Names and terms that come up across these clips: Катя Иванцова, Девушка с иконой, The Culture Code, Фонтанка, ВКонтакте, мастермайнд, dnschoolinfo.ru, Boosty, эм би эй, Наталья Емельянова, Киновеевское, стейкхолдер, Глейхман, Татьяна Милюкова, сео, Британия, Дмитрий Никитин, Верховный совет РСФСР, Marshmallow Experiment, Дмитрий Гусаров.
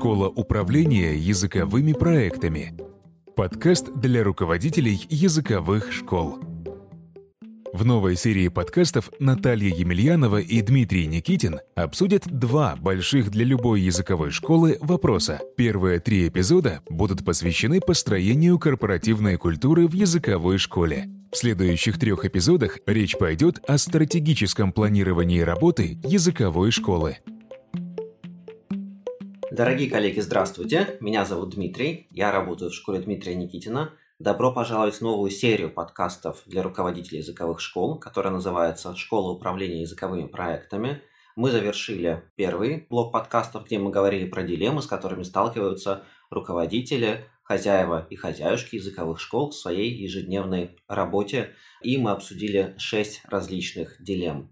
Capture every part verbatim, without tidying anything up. Школа управления языковыми проектами. Подкаст для руководителей языковых школ. В новой серии подкастов Наталья Емельянова и Дмитрий Никитин обсудят два больших для любой языковой школы вопроса. Первые три эпизода будут посвящены построению корпоративной культуры в языковой школе. В следующих трех эпизодах речь пойдет о стратегическом планировании работы языковой школы. Дорогие коллеги, здравствуйте! Меня зовут Дмитрий, я работаю в школе Дмитрия Никитина. Добро пожаловать в новую серию подкастов для руководителей языковых школ, которая называется «Школа управления языковыми проектами». Мы завершили первый блок подкастов, где мы говорили про дилеммы, с которыми сталкиваются руководители, хозяева и хозяюшки языковых школ в своей ежедневной работе. И мы обсудили шесть различных дилемм.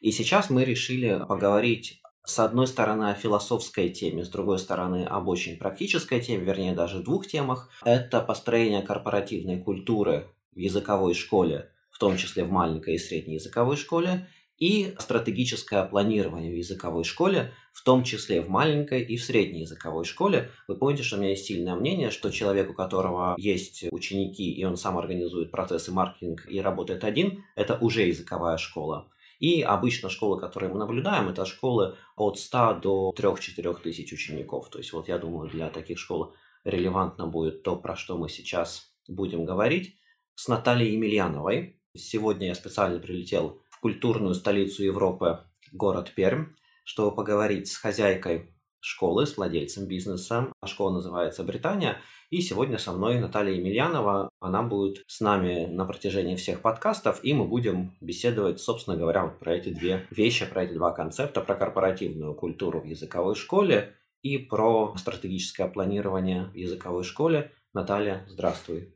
И сейчас мы решили поговорить с одной стороны о философской теме, с другой стороны об очень практической теме, вернее даже двух темах. Это построение корпоративной культуры в языковой школе, в том числе в маленькой и средней языковой школе, и стратегическое планирование в языковой школе, в том числе в маленькой и в средней языковой школе. Вы помните, что у меня есть сильное мнение, что человек, у которого есть ученики, и он сам организует процессы, маркетинг и работает один, это уже языковая школа. И обычно школы, которые мы наблюдаем, это школы от ста до трёх-четырёх тысяч учеников. То есть вот я думаю, для таких школ релевантно будет то, про что мы сейчас будем говорить с Натальей Емельяновой. Сегодня я специально прилетел в культурную столицу Европы, город Пермь, чтобы поговорить с хозяйкой школы, с владельцем бизнеса. Школа называется «Британия». И сегодня со мной Наталья Емельянова. Она будет с нами на протяжении всех подкастов, и мы будем беседовать, собственно говоря, вот про эти две вещи, про эти два концепта, про корпоративную культуру в языковой школе и про стратегическое планирование в языковой школе. Наталья, здравствуй.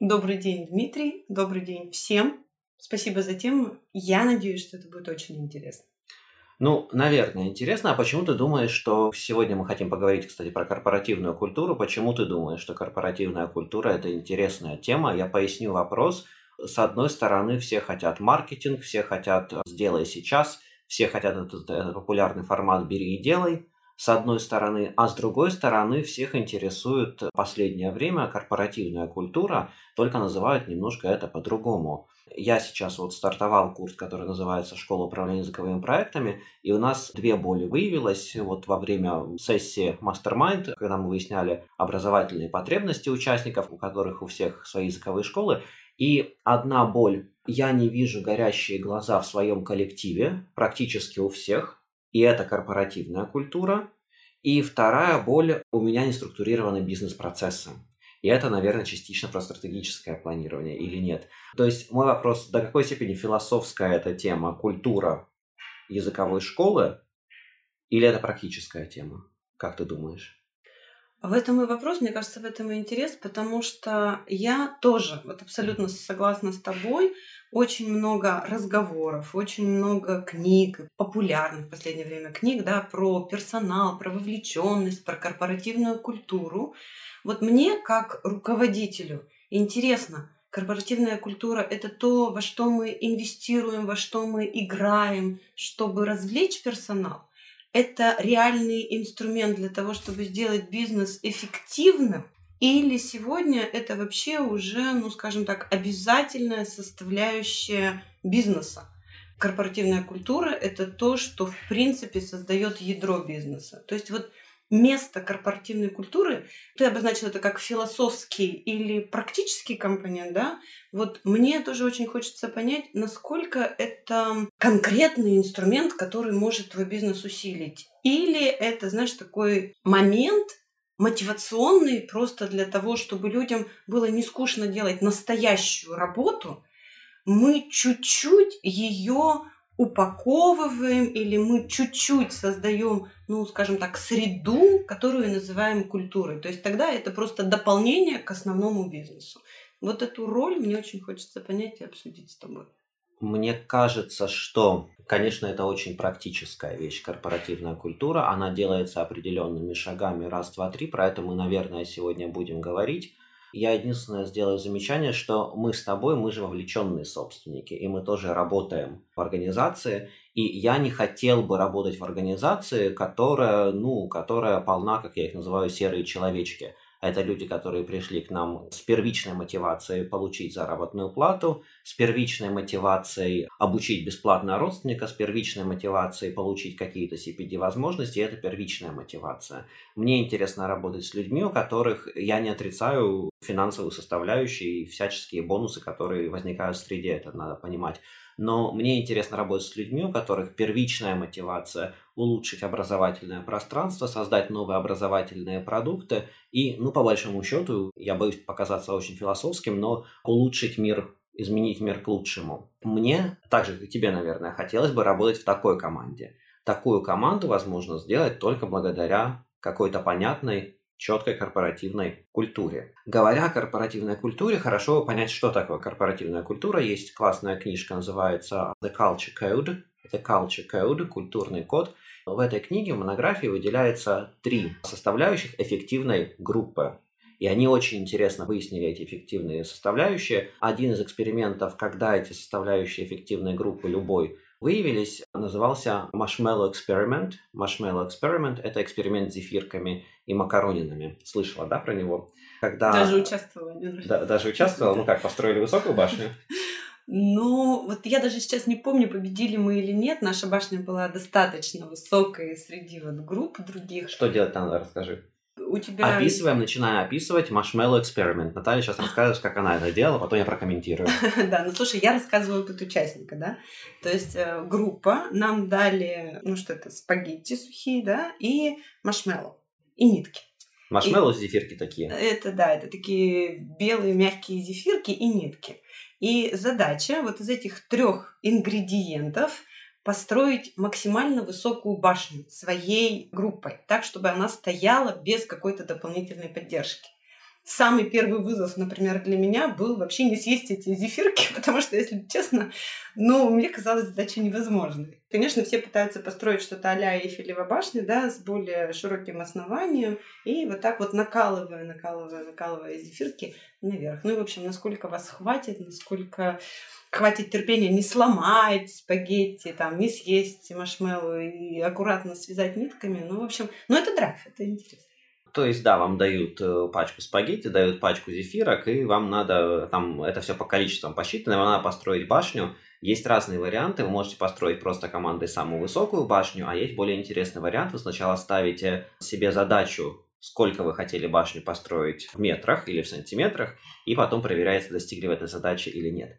Добрый день, Дмитрий. Добрый день всем. Спасибо за тему. Я надеюсь, что это будет очень интересно. Ну, наверное, интересно. А почему ты думаешь, что сегодня мы хотим поговорить, кстати, про корпоративную культуру? Почему ты думаешь, что корпоративная культура – это интересная тема? Я поясню вопрос. С одной стороны, все хотят маркетинг, все хотят «сделай сейчас», все хотят этот, этот популярный формат «бери и делай», с одной стороны. А с другой стороны, всех интересует последнее время корпоративная культура, только называют немножко это по-другому. Я сейчас вот стартовал курс, который называется «Школа управления языковыми проектами», и у нас две боли выявилось вот во время сессии «Мастермайнд», когда мы выясняли образовательные потребности участников, у которых у всех свои языковые школы. И одна боль – я не вижу горящие глаза в своем коллективе, практически у всех, и это корпоративная культура. И вторая боль – у меня не структурированы бизнес-процессы. И это, наверное, частично про стратегическое планирование или нет. То есть мой вопрос, до какой степени философская эта тема, культура языковой школы, или это практическая тема? Как ты думаешь? В этом и вопрос, мне кажется, в этом и интерес, потому что я тоже вот абсолютно согласна с тобой. Очень много разговоров, очень много книг, популярных в последнее время книг, да, про персонал, про вовлеченность, про корпоративную культуру. Вот мне, как руководителю, интересно, корпоративная культура – это то, во что мы инвестируем, во что мы играем, чтобы развлечь персонал. Это реальный инструмент для того, чтобы сделать бизнес эффективным. Или сегодня это вообще уже, ну, скажем так, обязательная составляющая бизнеса. Корпоративная культура – это то, что, в принципе, создает ядро бизнеса. То есть вот место корпоративной культуры, ты обозначил это как философский или практический компонент, да? Вот мне тоже очень хочется понять, насколько это конкретный инструмент, который может твой бизнес усилить. Или это, знаешь, такой момент мотивационный просто для того, чтобы людям было не скучно делать настоящую работу, мы чуть-чуть ее упаковываем или мы чуть-чуть создаем, ну, скажем так, среду, которую называем культурой. То есть тогда это просто дополнение к основному бизнесу. Вот эту роль мне очень хочется понять и обсудить с тобой. Мне кажется, что, конечно, это очень практическая вещь, корпоративная культура. Она делается определенными шагами раз, два, три. Про это мы, наверное, сегодня будем говорить. Я единственное сделаю замечание, что мы с тобой, мы же вовлеченные собственники, и мы тоже работаем в организации, и я не хотел бы работать в организации, которая, ну, которая полна, как я их называю, серые человечки. Это люди, которые пришли к нам с первичной мотивацией получить заработную плату, с первичной мотивацией обучить бесплатно родственника, с первичной мотивацией получить какие-то си пи ди-возможности. Это первичная мотивация. Мне интересно работать с людьми, у которых я не отрицаю финансовую составляющую и всяческие бонусы, которые возникают в среде, это надо понимать. Но мне интересно работать с людьми, у которых первичная мотивация – улучшить образовательное пространство, создать новые образовательные продукты и, ну, по большому счету, я боюсь показаться очень философским, но улучшить мир, изменить мир к лучшему. Мне, так же, как и тебе, наверное, хотелось бы работать в такой команде. Такую команду возможно сделать только благодаря какой-то понятной, четкой корпоративной культуре. Говоря о корпоративной культуре, хорошо понять, что такое корпоративная культура. Есть классная книжка, называется The Culture Code. The Culture Code, культурный код. В этой книге, в монографии, выделяется три составляющих эффективной группы. И они очень интересно выяснили эти эффективные составляющие. Один из экспериментов, когда эти составляющие эффективной группы любой выявились, назывался Marshmallow Experiment. Marshmallow Experiment – это эксперимент с зефирками и макаронинами. Слышала, да, про него? Когда... Даже участвовала. Да, даже участвовала? Ну как, построили высокую башню? Ну, вот я даже сейчас не помню, победили мы или нет. Наша башня была достаточно высокой среди вот групп других. Что делать надо, расскажи. У тебя... Описываем, начинаем описывать Marshmallow Experiment. Наталья сейчас расскажет, как она это делала, потом я прокомментирую. Да, ну слушай, я рассказываю под участника, да. То есть группа, нам дали, ну что это, спагетти сухие, да, и маршмеллоу, и нитки. Маршмеллоу зефирки такие. Это, да, это такие белые мягкие зефирки и нитки. И задача вот из этих трех ингредиентов построить максимально высокую башню своей группой, так, чтобы она стояла без какой-то дополнительной поддержки. Самый первый вызов, например, для меня был вообще не съесть эти зефирки, потому что, если честно, ну, мне казалось задача невозможной. Конечно, все пытаются построить что-то а-ля Эйфелева башня, да, с более широким основанием, и вот так вот накалывая, накалывая, накалывая зефирки наверх. Ну и, в общем, насколько вас хватит, насколько... Хватит терпения не сломать спагетти, там, не съесть маршмеллоу и аккуратно связать нитками. Ну, в общем, ну это драйв, это интересно. То есть, да, вам дают пачку спагетти, дают пачку зефирок, и вам надо, там, это все по количествам посчитано, вам надо построить башню. Есть разные варианты, вы можете построить просто командой самую высокую башню, а есть более интересный вариант. Вы сначала ставите себе задачу, сколько вы хотели башню построить в метрах или в сантиметрах, и потом проверяете, достигли вы этой задачи или нет.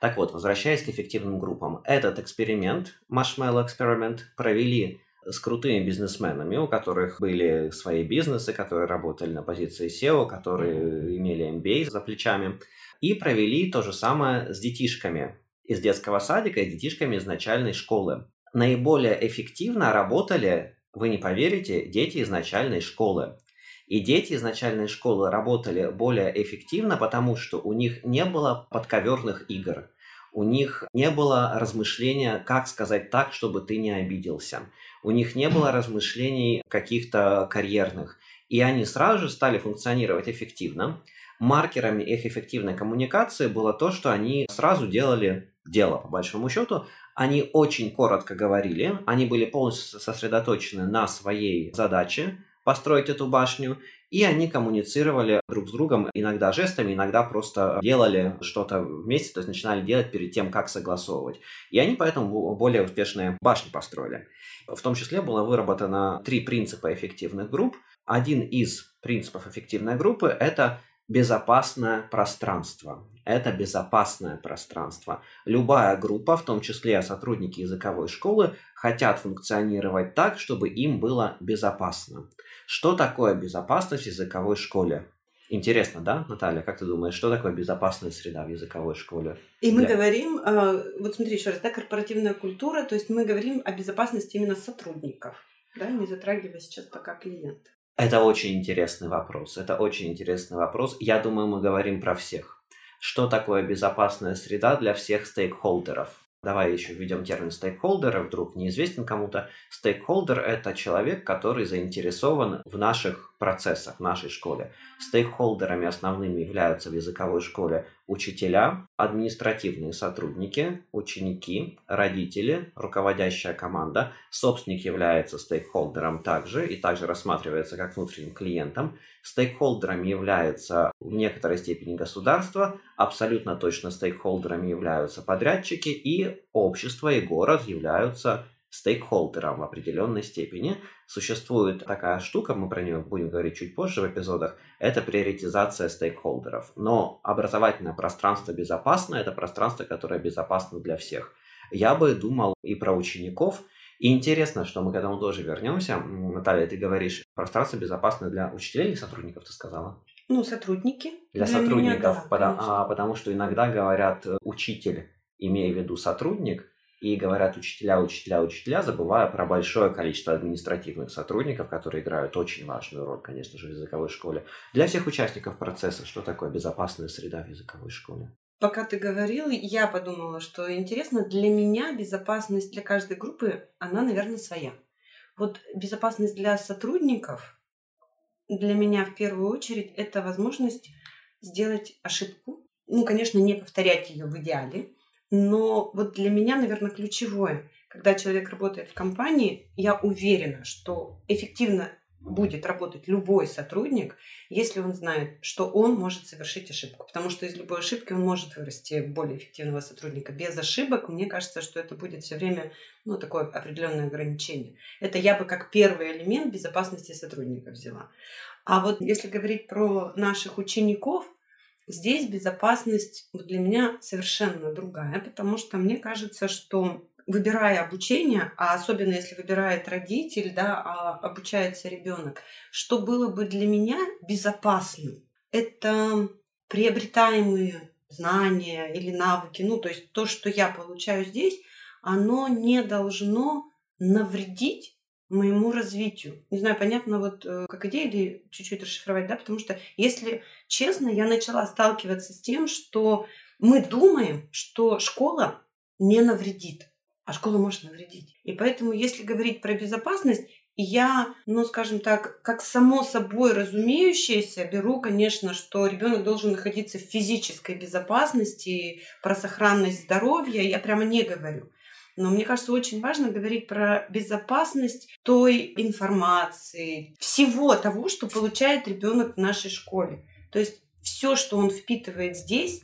Так вот, возвращаясь к эффективным группам, этот эксперимент, Marshmallow Experiment, провели с крутыми бизнесменами, у которых были свои бизнесы, которые работали на позиции сео, которые имели эм би эй за плечами, и провели то же самое с детишками из детского садика и детишками из начальной школы. Наиболее эффективно работали, вы не поверите, дети из начальной школы. И дети из начальной школы работали более эффективно, потому что у них не было подковерных игр. У них не было размышления, как сказать так, чтобы ты не обиделся. У них не было размышлений каких-то карьерных. И они сразу же стали функционировать эффективно. Маркерами их эффективной коммуникации было то, что они сразу делали дело, по большому счету. Они очень коротко говорили, они были полностью сосредоточены на своей задаче, построить эту башню, и они коммуницировали друг с другом, иногда жестами, иногда просто делали что-то вместе, то есть начинали делать перед тем, как согласовывать. И они поэтому более успешные башни построили. В том числе было выработано три принципа эффективных групп. Один из принципов эффективной группы – это безопасное пространство. Это безопасное пространство. Любая группа, в том числе сотрудники языковой школы, хотят функционировать так, чтобы им было безопасно. Что такое безопасность в языковой школе? Интересно, да, Наталья, как ты думаешь, что такое безопасная среда в языковой школе? И мы Для... говорим, вот смотри еще раз, да, корпоративная культура, то есть мы говорим о безопасности именно сотрудников, да, не затрагивая сейчас пока клиента. Это очень интересный вопрос, это очень интересный вопрос. Я думаю, мы говорим про всех. Что такое безопасная среда для всех стейкхолдеров? Давай еще введем термин стейкхолдера, вдруг неизвестен кому-то. Стейкхолдер – это человек, который заинтересован в наших процессах, в нашей школе. Стейкхолдерами основными являются в языковой школе учителя, административные сотрудники, ученики, родители, руководящая команда. Собственник является стейкхолдером также и также рассматривается как внутренним клиентом. Стейкхолдерами является в некоторой степени государство, абсолютно точно стейкхолдерами являются подрядчики, и общество и город являются стейкхолдером в определенной степени. Существует такая штука, мы про нее будем говорить чуть позже в эпизодах, это приоритизация стейкхолдеров. Но образовательное пространство безопасно, это пространство, которое безопасно для всех. Я бы думал и про учеников. И интересно, что мы к этому тоже вернемся. Наталья, ты говоришь, пространство безопасно для учителей или сотрудников, ты сказала? Ну, сотрудники. Для, для сотрудников, меня, да, потому, а, потому что иногда говорят «учитель», имея в виду «сотрудник», и говорят «учителя, учителя, учителя», забывая про большое количество административных сотрудников, которые играют очень важную роль, конечно же, в языковой школе. Для всех участников процесса, что такое безопасная среда в языковой школе? Пока ты говорил, я подумала, что интересно, для меня безопасность для каждой группы, она, наверное, своя. Вот безопасность для сотрудников... Для меня в первую очередь это возможность сделать ошибку. Ну, конечно, не повторять ее в идеале, но вот для меня, наверное, ключевое, когда человек работает в компании, я уверена, что эффективно будет работать любой сотрудник, если он знает, что он может совершить ошибку. Потому что из любой ошибки он может вырасти в более эффективного сотрудника. Без ошибок, мне кажется, что это будет все время, ну, такое определенное ограничение. Это я бы как первый элемент безопасности сотрудника взяла. А вот если говорить про наших учеников, здесь безопасность для меня совершенно другая, потому что мне кажется, что выбирая обучение, а особенно если выбирает родитель, да, а обучается ребенок, что было бы для меня безопасным, это приобретаемые знания или навыки, ну, то есть то, что я получаю здесь, оно не должно навредить моему развитию. Не знаю, понятно, вот как идея или чуть-чуть расшифровать, да, потому что, если честно, я начала сталкиваться с тем, что мы думаем, что школа не навредит. А школа может навредить. И поэтому, если говорить про безопасность, я, ну, скажем так, как само собой разумеющееся, беру, конечно, что ребенок должен находиться в физической безопасности, про сохранность здоровья я прямо не говорю. Но мне кажется, очень важно говорить про безопасность той информации, всего того, что получает ребенок в нашей школе. То есть все, что он впитывает здесь,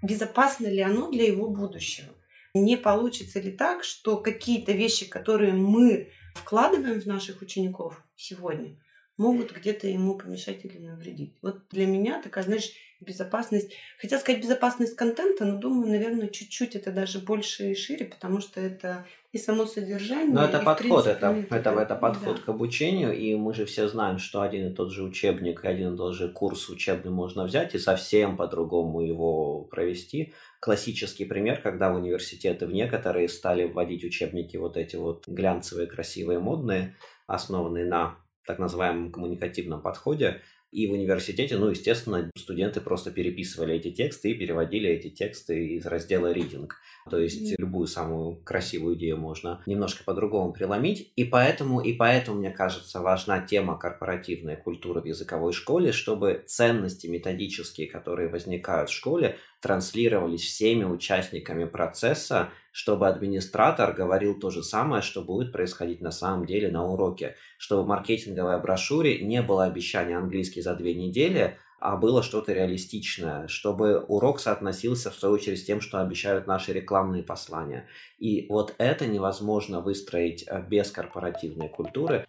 безопасно ли оно для его будущего? Не получится ли так, что какие-то вещи, которые мы вкладываем в наших учеников сегодня, могут где-то ему помешать или навредить? Вот для меня такая, знаешь, безопасность... Хотела сказать безопасность контента, но думаю, наверное, чуть-чуть это даже больше и шире, потому что это и само содержание... Но это и подход, принципе, это, это, это, это подход да. к обучению, и мы же все знаем, что один и тот же учебник, один и тот же курс учебный можно взять и совсем по-другому его провести. Классический пример, когда в университеты в некоторые стали вводить учебники вот эти вот глянцевые, красивые, модные, основанные на так называемом коммуникативном подходе, и в университете, ну, естественно, студенты просто переписывали эти тексты и переводили эти тексты из раздела «Reading». То есть любую самую красивую идею можно немножко по-другому преломить. И поэтому, и поэтому, мне кажется, важна тема корпоративной культуры в языковой школе, чтобы ценности методические, которые возникают в школе, транслировались всеми участниками процесса, чтобы администратор говорил то же самое, что будет происходить на самом деле на уроке, чтобы в маркетинговой брошюре не было обещания английский за две недели, а было что-то реалистичное, чтобы урок соотносился, в свою очередь, с тем, что обещают наши рекламные послания. И вот это невозможно выстроить без корпоративной культуры.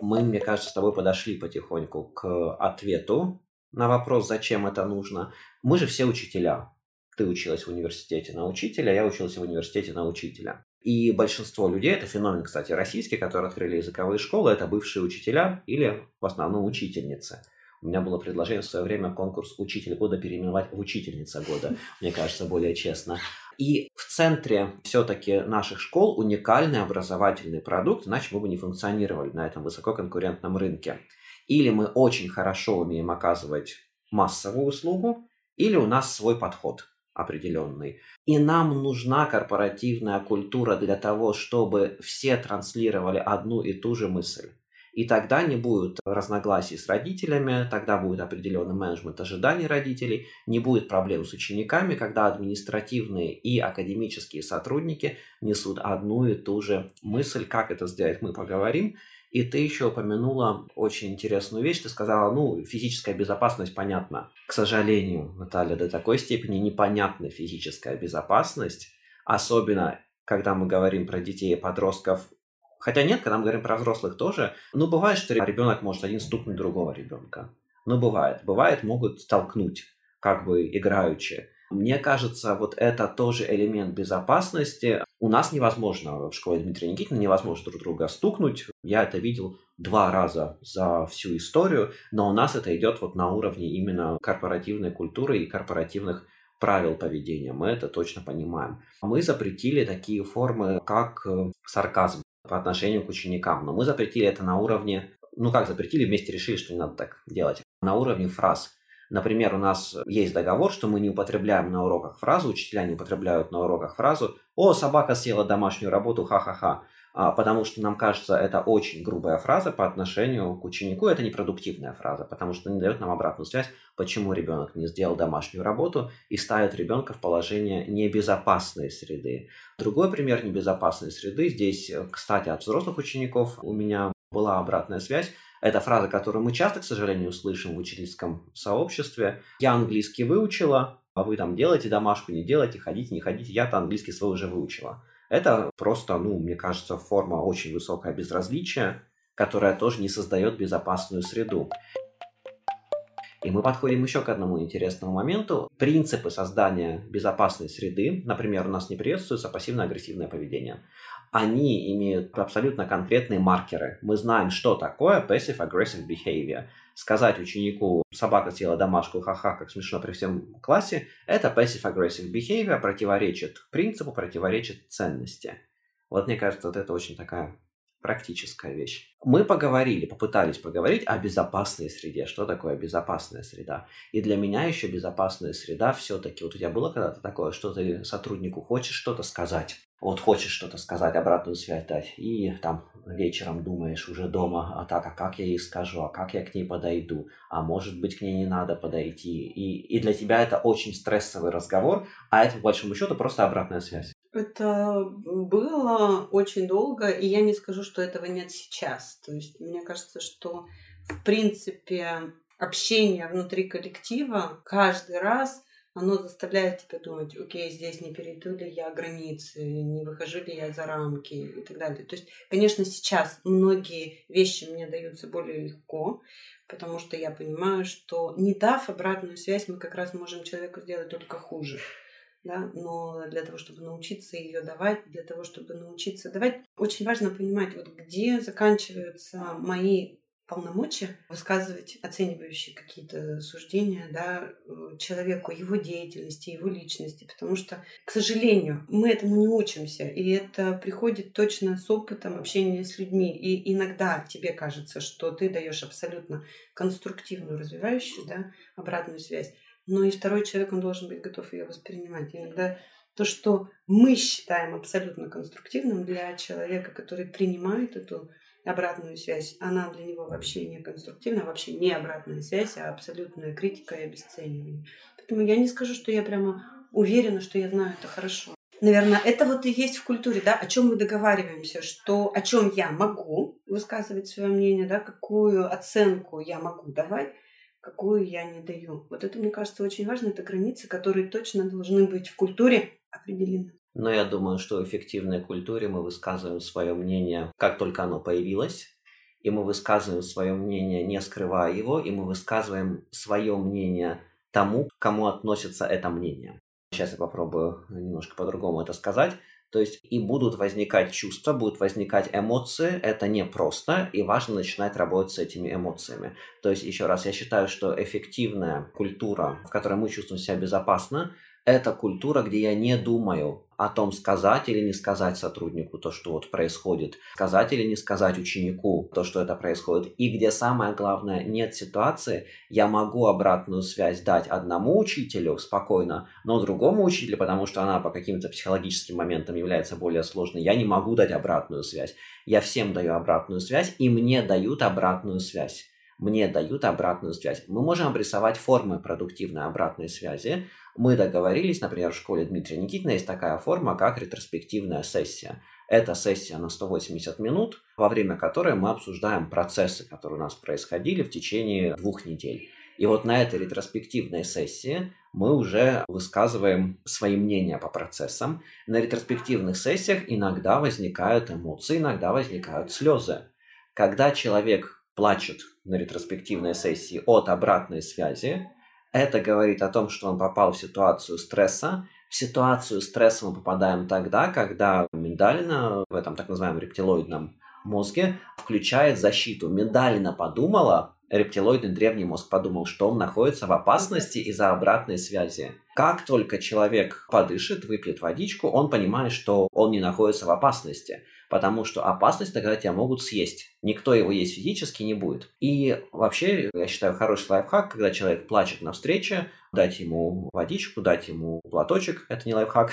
Мы, мне кажется, с тобой подошли потихоньку к ответу на вопрос, зачем это нужно. Мы же все учителя. Ты училась в университете на учителя, я учился в университете на учителя. И большинство людей, это феномен, кстати, российский, которые открыли языковые школы, это бывшие учителя или в основном учительницы. У меня было предложение в свое время конкурс «Учитель года» переименовать в «Учительница года», мне кажется, более честно. И в центре все-таки наших школ уникальный образовательный продукт, иначе мы бы не функционировали на этом высококонкурентном рынке. Или мы очень хорошо умеем оказывать массовую услугу, или у нас свой подход. определенный. И нам нужна корпоративная культура для того, чтобы все транслировали одну и ту же мысль. И тогда не будет разногласий с родителями, тогда будет определенный менеджмент ожиданий родителей, не будет проблем с учениками, когда административные и академические сотрудники несут одну и ту же мысль. Как это сделать, мы поговорим. И ты еще упомянула очень интересную вещь. Ты сказала, ну, физическая безопасность понятна. К сожалению, Наталья, до такой степени непонятна физическая безопасность, особенно когда мы говорим про детей и подростков. Хотя нет, когда мы говорим про взрослых тоже, ну, бывает, что ребенок может один стукнуть другого ребенка. Ну, бывает. Бывает, могут толкнуть, как бы играючи. Мне кажется, вот это тоже элемент безопасности. У нас невозможно в школе Дмитрия Никитина невозможно друг друга стукнуть. Я это видел два раза за всю историю, но у нас это идет вот на уровне именно корпоративной культуры и корпоративных правил поведения. Мы это точно понимаем. Мы запретили такие формы, как сарказм по отношению к ученикам, но мы запретили это на уровне, ну как запретили, вместе решили, что не надо так делать, на уровне фраз. Например, у нас есть договор, что мы не употребляем на уроках фразу, учителя не употребляют на уроках фразу «О, собака съела домашнюю работу, ха-ха-ха», потому что нам кажется, это очень грубая фраза по отношению к ученику, это непродуктивная фраза, потому что не дает нам обратную связь, почему ребенок не сделал домашнюю работу и ставит ребенка в положение небезопасной среды. Другой пример небезопасной среды, здесь, кстати, от взрослых учеников у меня была обратная связь. Это фраза, которую мы часто, к сожалению, слышим в учительском сообществе. «Я английский выучила, а вы там делаете домашку, не делаете, ходите, не ходите, я-то английский свой уже выучила». Это просто, ну, мне кажется, форма очень высокого безразличия, которая тоже не создает безопасную среду. И мы подходим еще к одному интересному моменту. Принципы создания безопасной среды, например, у нас не приветствуется пассивно-агрессивное поведение. Они имеют абсолютно конкретные маркеры. Мы знаем, что такое passive-aggressive behavior. Сказать ученику «собака съела домашку, ха-ха, как смешно при всем классе» — это passive-aggressive behavior, противоречит принципу, противоречит ценности. Вот мне кажется, вот это очень такая... практическая вещь. Мы поговорили, попытались поговорить о безопасной среде. Что такое безопасная среда? И для меня еще безопасная среда все-таки... Вот у тебя было когда-то такое, что ты сотруднику хочешь что-то сказать? Вот хочешь что-то сказать, обратную связь дать. И там вечером думаешь уже дома, а так, а как я ей скажу, а как я к ней подойду, а может быть к ней не надо подойти. И, и для тебя это очень стрессовый разговор, а это по большому счету просто обратная связь. Это было очень долго, и я не скажу, что этого нет сейчас. То есть мне кажется, что в принципе общение внутри коллектива каждый раз оно заставляет тебя думать, окей, здесь не перейду ли я границы, не выхожу ли я за рамки и так далее. То есть, конечно, сейчас многие вещи мне даются более легко, потому что я понимаю, что не дав обратную связь, мы как раз можем человеку сделать только хуже. Да? Но для того, чтобы научиться ее давать, для того, чтобы научиться давать, очень важно понимать, вот где заканчиваются мои полномочия высказывать оценивающие какие-то суждения, да, человеку, его деятельности, его личности. Потому что, к сожалению, мы этому не учимся. И это приходит точно с опытом общения с людьми. И иногда тебе кажется, что ты даешь абсолютно конструктивную, развивающую, да, обратную связь. Но и второй человек, он должен быть готов ее воспринимать. Иногда то, что мы считаем абсолютно конструктивным для человека, который принимает эту обратную связь, она для него вообще не конструктивна, вообще не обратная связь, а абсолютная критика и обесценивание. Поэтому я не скажу, что я прямо уверена, что я знаю это хорошо. Наверное, это вот и есть в культуре, да, о чем мы договариваемся, что о чем я могу высказывать свое мнение, да, какую оценку я могу давать, какую я не даю. Вот это, мне кажется, очень важно. Это границы, которые точно должны быть в культуре определены. Но я думаю, что в эффективной культуре мы высказываем свое мнение, как только оно появилось, и мы высказываем свое мнение, не скрывая его, и мы высказываем свое мнение тому, к кому относится это мнение. Сейчас я попробую немножко по-другому это сказать. То есть и будут возникать чувства, будут возникать эмоции, это непросто, и важно начинать работать с этими эмоциями. То есть, еще раз, я считаю, что эффективная культура, в которой мы чувствуем себя безопасно, это культура, где я не думаю о том, сказать или не сказать сотруднику то, что вот происходит, сказать или не сказать ученику то, что это происходит, и где самое главное, нет ситуации, я могу обратную связь дать одному учителю спокойно, но другому учителю, потому что она по каким-то психологическим моментам является более сложной, я не могу дать обратную связь. Я всем даю обратную связь, и мне дают обратную связь. Мне дают обратную связь. Мы можем обрисовать формы продуктивной обратной связи. Мы договорились, например, в школе Дмитрия Никитина есть такая форма, как ретроспективная сессия. Это сессия на сто восемьдесят минут, во время которой мы обсуждаем процессы, которые у нас происходили в течение двух недель. И вот на этой ретроспективной сессии мы уже высказываем свои мнения по процессам. На ретроспективных сессиях иногда возникают эмоции, иногда возникают слезы. Когда человек плачет на ретроспективной сессии от обратной связи, это говорит о том, что он попал в ситуацию стресса. В ситуацию стресса мы попадаем тогда, когда миндалина в этом так называемом рептилоидном мозге включает защиту. Миндалина подумала, рептилоидный древний мозг подумал, что он находится в опасности из-за обратной связи. Как только человек подышит, выпьет водичку, он понимает, что он не находится в опасности. Потому что опасность тогда тебя могут съесть. Никто его есть физически не будет. И вообще, я считаю, хороший лайфхак, когда человек плачет на встрече, дать ему водичку, дать ему платочек. Это не лайфхак,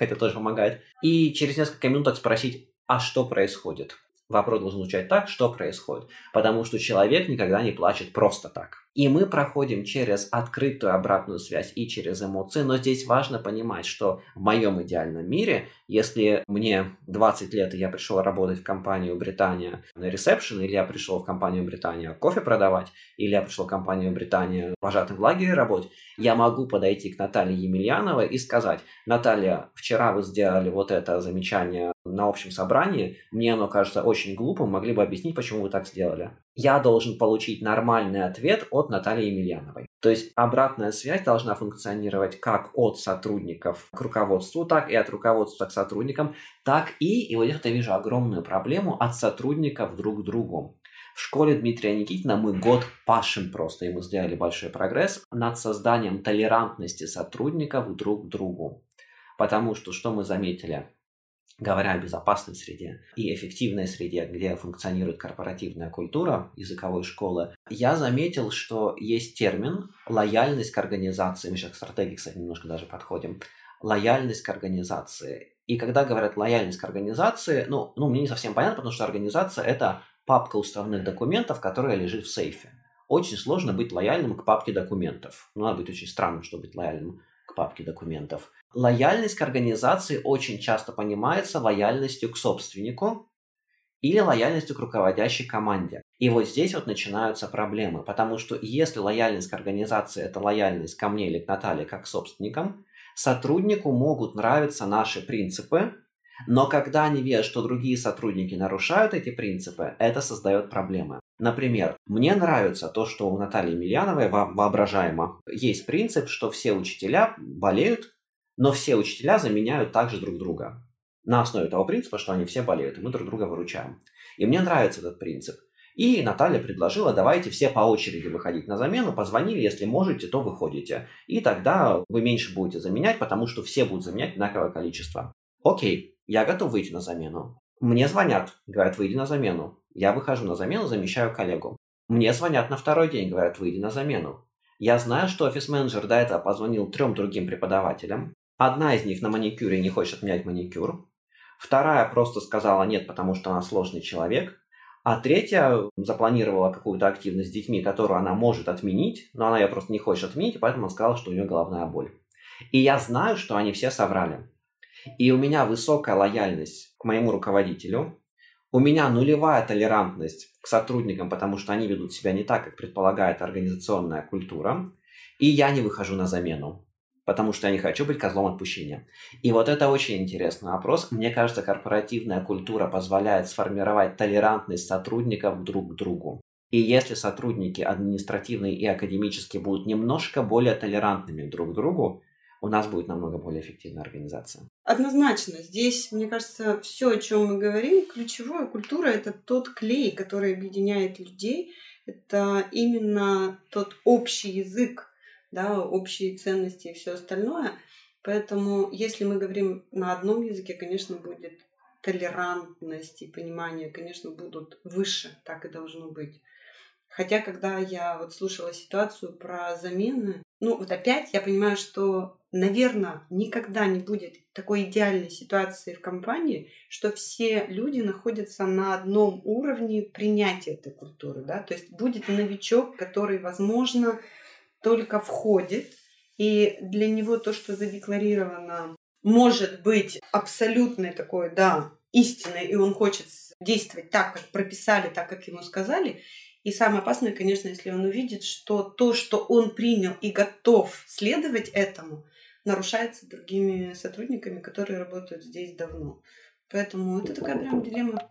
хотя тоже помогает. И через несколько минут спросить, а что происходит? Вопрос должен звучать так, что происходит. Потому что человек никогда не плачет просто так. И мы проходим через открытую обратную связь и через эмоции. Но здесь важно понимать, что в моем идеальном мире, если мне двадцать лет, и я пришел работать в компанию «Британия» на ресепшн, или я пришел в компанию «Британия» кофе продавать, или я пришел в компанию «Британия» вожатым в лагере работать, я могу подойти к Наталье Емельяновой и сказать: «Наталья, вчера вы сделали вот это замечание на общем собрании, мне оно кажется очень глупым, могли бы объяснить, почему вы так сделали». Я должен получить нормальный ответ от Натальи Емельяновой. То есть обратная связь должна функционировать как от сотрудников к руководству, так и от руководства к сотрудникам, так и, и вот я-то вижу огромную проблему, от сотрудников друг к другу. В школе Дмитрия Никитина мы год пашем просто, и мы сделали большой прогресс над созданием толерантности сотрудников друг к другу. Потому что, что мы заметили? Говоря о безопасной среде и эффективной среде, где функционирует корпоративная культура языковой школы, я заметил, что есть термин «лояльность к организации». Мы сейчас к стратегии, кстати, немножко даже подходим. Лояльность к организации. И когда говорят «лояльность к организации», ну, ну мне не совсем понятно, потому что организация – это папка уставных документов, которая лежит в сейфе. Очень сложно быть лояльным к папке документов. Ну, надо быть очень странным, чтобы быть лояльным к папке документов. Лояльность к организации очень часто понимается лояльностью к собственнику или лояльностью к руководящей команде. И вот здесь вот начинаются проблемы, потому что если лояльность к организации – это лояльность ко мне или к Наталье как к собственникам, сотруднику могут нравиться наши принципы, но когда они видят, что другие сотрудники нарушают эти принципы, это создает проблемы. Например, мне нравится то, что у Натальи Емельяновой воображаемо есть принцип, что все учителя болеют, но все учителя заменяют также друг друга на основе того принципа, что они все болеют, и мы друг друга выручаем. И мне нравится этот принцип. И Наталья предложила: давайте все по очереди выходить на замену, позвонили, если можете, то выходите. И тогда вы меньше будете заменять, потому что все будут заменять одинаковое количество. Окей, я готов выйти на замену. Мне звонят, говорят: выйди на замену. Я выхожу на замену, замещаю коллегу. Мне звонят на второй день, говорят: выйди на замену. Я знаю, что офис-менеджер до этого позвонил трем другим преподавателям. Одна из них на маникюре не хочет менять маникюр. Вторая просто сказала нет, потому что она сложный человек. А третья запланировала какую-то активность с детьми, которую она может отменить, но она ее просто не хочет отменить, и поэтому она сказала, что у нее головная боль. И я знаю, что они все соврали. И у меня высокая лояльность к моему руководителю. У меня нулевая толерантность к сотрудникам, потому что они ведут себя не так, как предполагает организационная культура. И я не выхожу на замену, потому что я не хочу быть козлом отпущения. И вот это очень интересный вопрос. Мне кажется, корпоративная культура позволяет сформировать толерантность сотрудников друг к другу. И если сотрудники административные и академические будут немножко более толерантными друг к другу, у нас будет намного более эффективная организация. Однозначно. Здесь, мне кажется, все, о чем мы говорим, ключевое. Культура – это тот клей, который объединяет людей. Это именно тот общий язык, да, общие ценности и все остальное. Поэтому, если мы говорим на одном языке, конечно, будет толерантность и понимание, конечно, будут выше, так и должно быть. Хотя, когда я вот слушала ситуацию про замены, ну вот опять я понимаю, что, наверное, никогда не будет такой идеальной ситуации в компании, что все люди находятся на одном уровне принятия этой культуры, да, то есть будет новичок, который, возможно, только входит, и для него то, что задекларировано, может быть абсолютной такой, да, истиной, и он хочет действовать так, как прописали, так, как ему сказали. И самое опасное, конечно, если он увидит, что то, что он принял и готов следовать этому, нарушается другими сотрудниками, которые работают здесь давно. Поэтому это такая прям дилемма.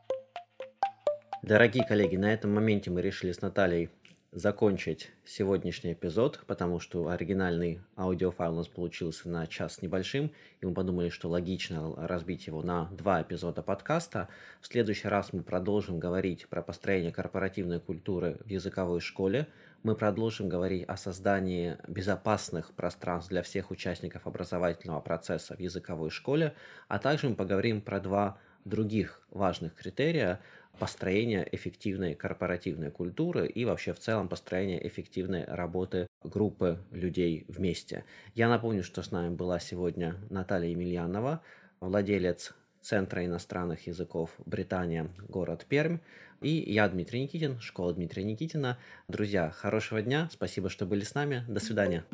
Дорогие коллеги, на этом моменте мы решили с Натальей закончить сегодняшний эпизод, потому что оригинальный аудиофайл у нас получился на час небольшим, и мы подумали, что логично разбить его на два эпизода подкаста. В следующий раз мы продолжим говорить про построение корпоративной культуры в языковой школе, мы продолжим говорить о создании безопасных пространств для всех участников образовательного процесса в языковой школе, а также мы поговорим про два других важных критерия построения эффективной корпоративной культуры и вообще в целом построения эффективной работы группы людей вместе. Я напомню, что с нами была сегодня Наталья Емельянова, владелец Центра иностранных языков «Британия», город Пермь, и я, Дмитрий Никитин, школа Дмитрия Никитина. Друзья, хорошего дня, спасибо, что были с нами, до свидания.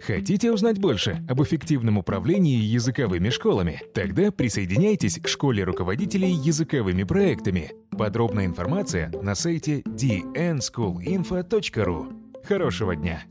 Хотите узнать больше об эффективном управлении языковыми школами? Тогда присоединяйтесь к школе руководителей языковыми проектами. Подробная информация на сайте ди эн скул инфо точка ру. Хорошего дня!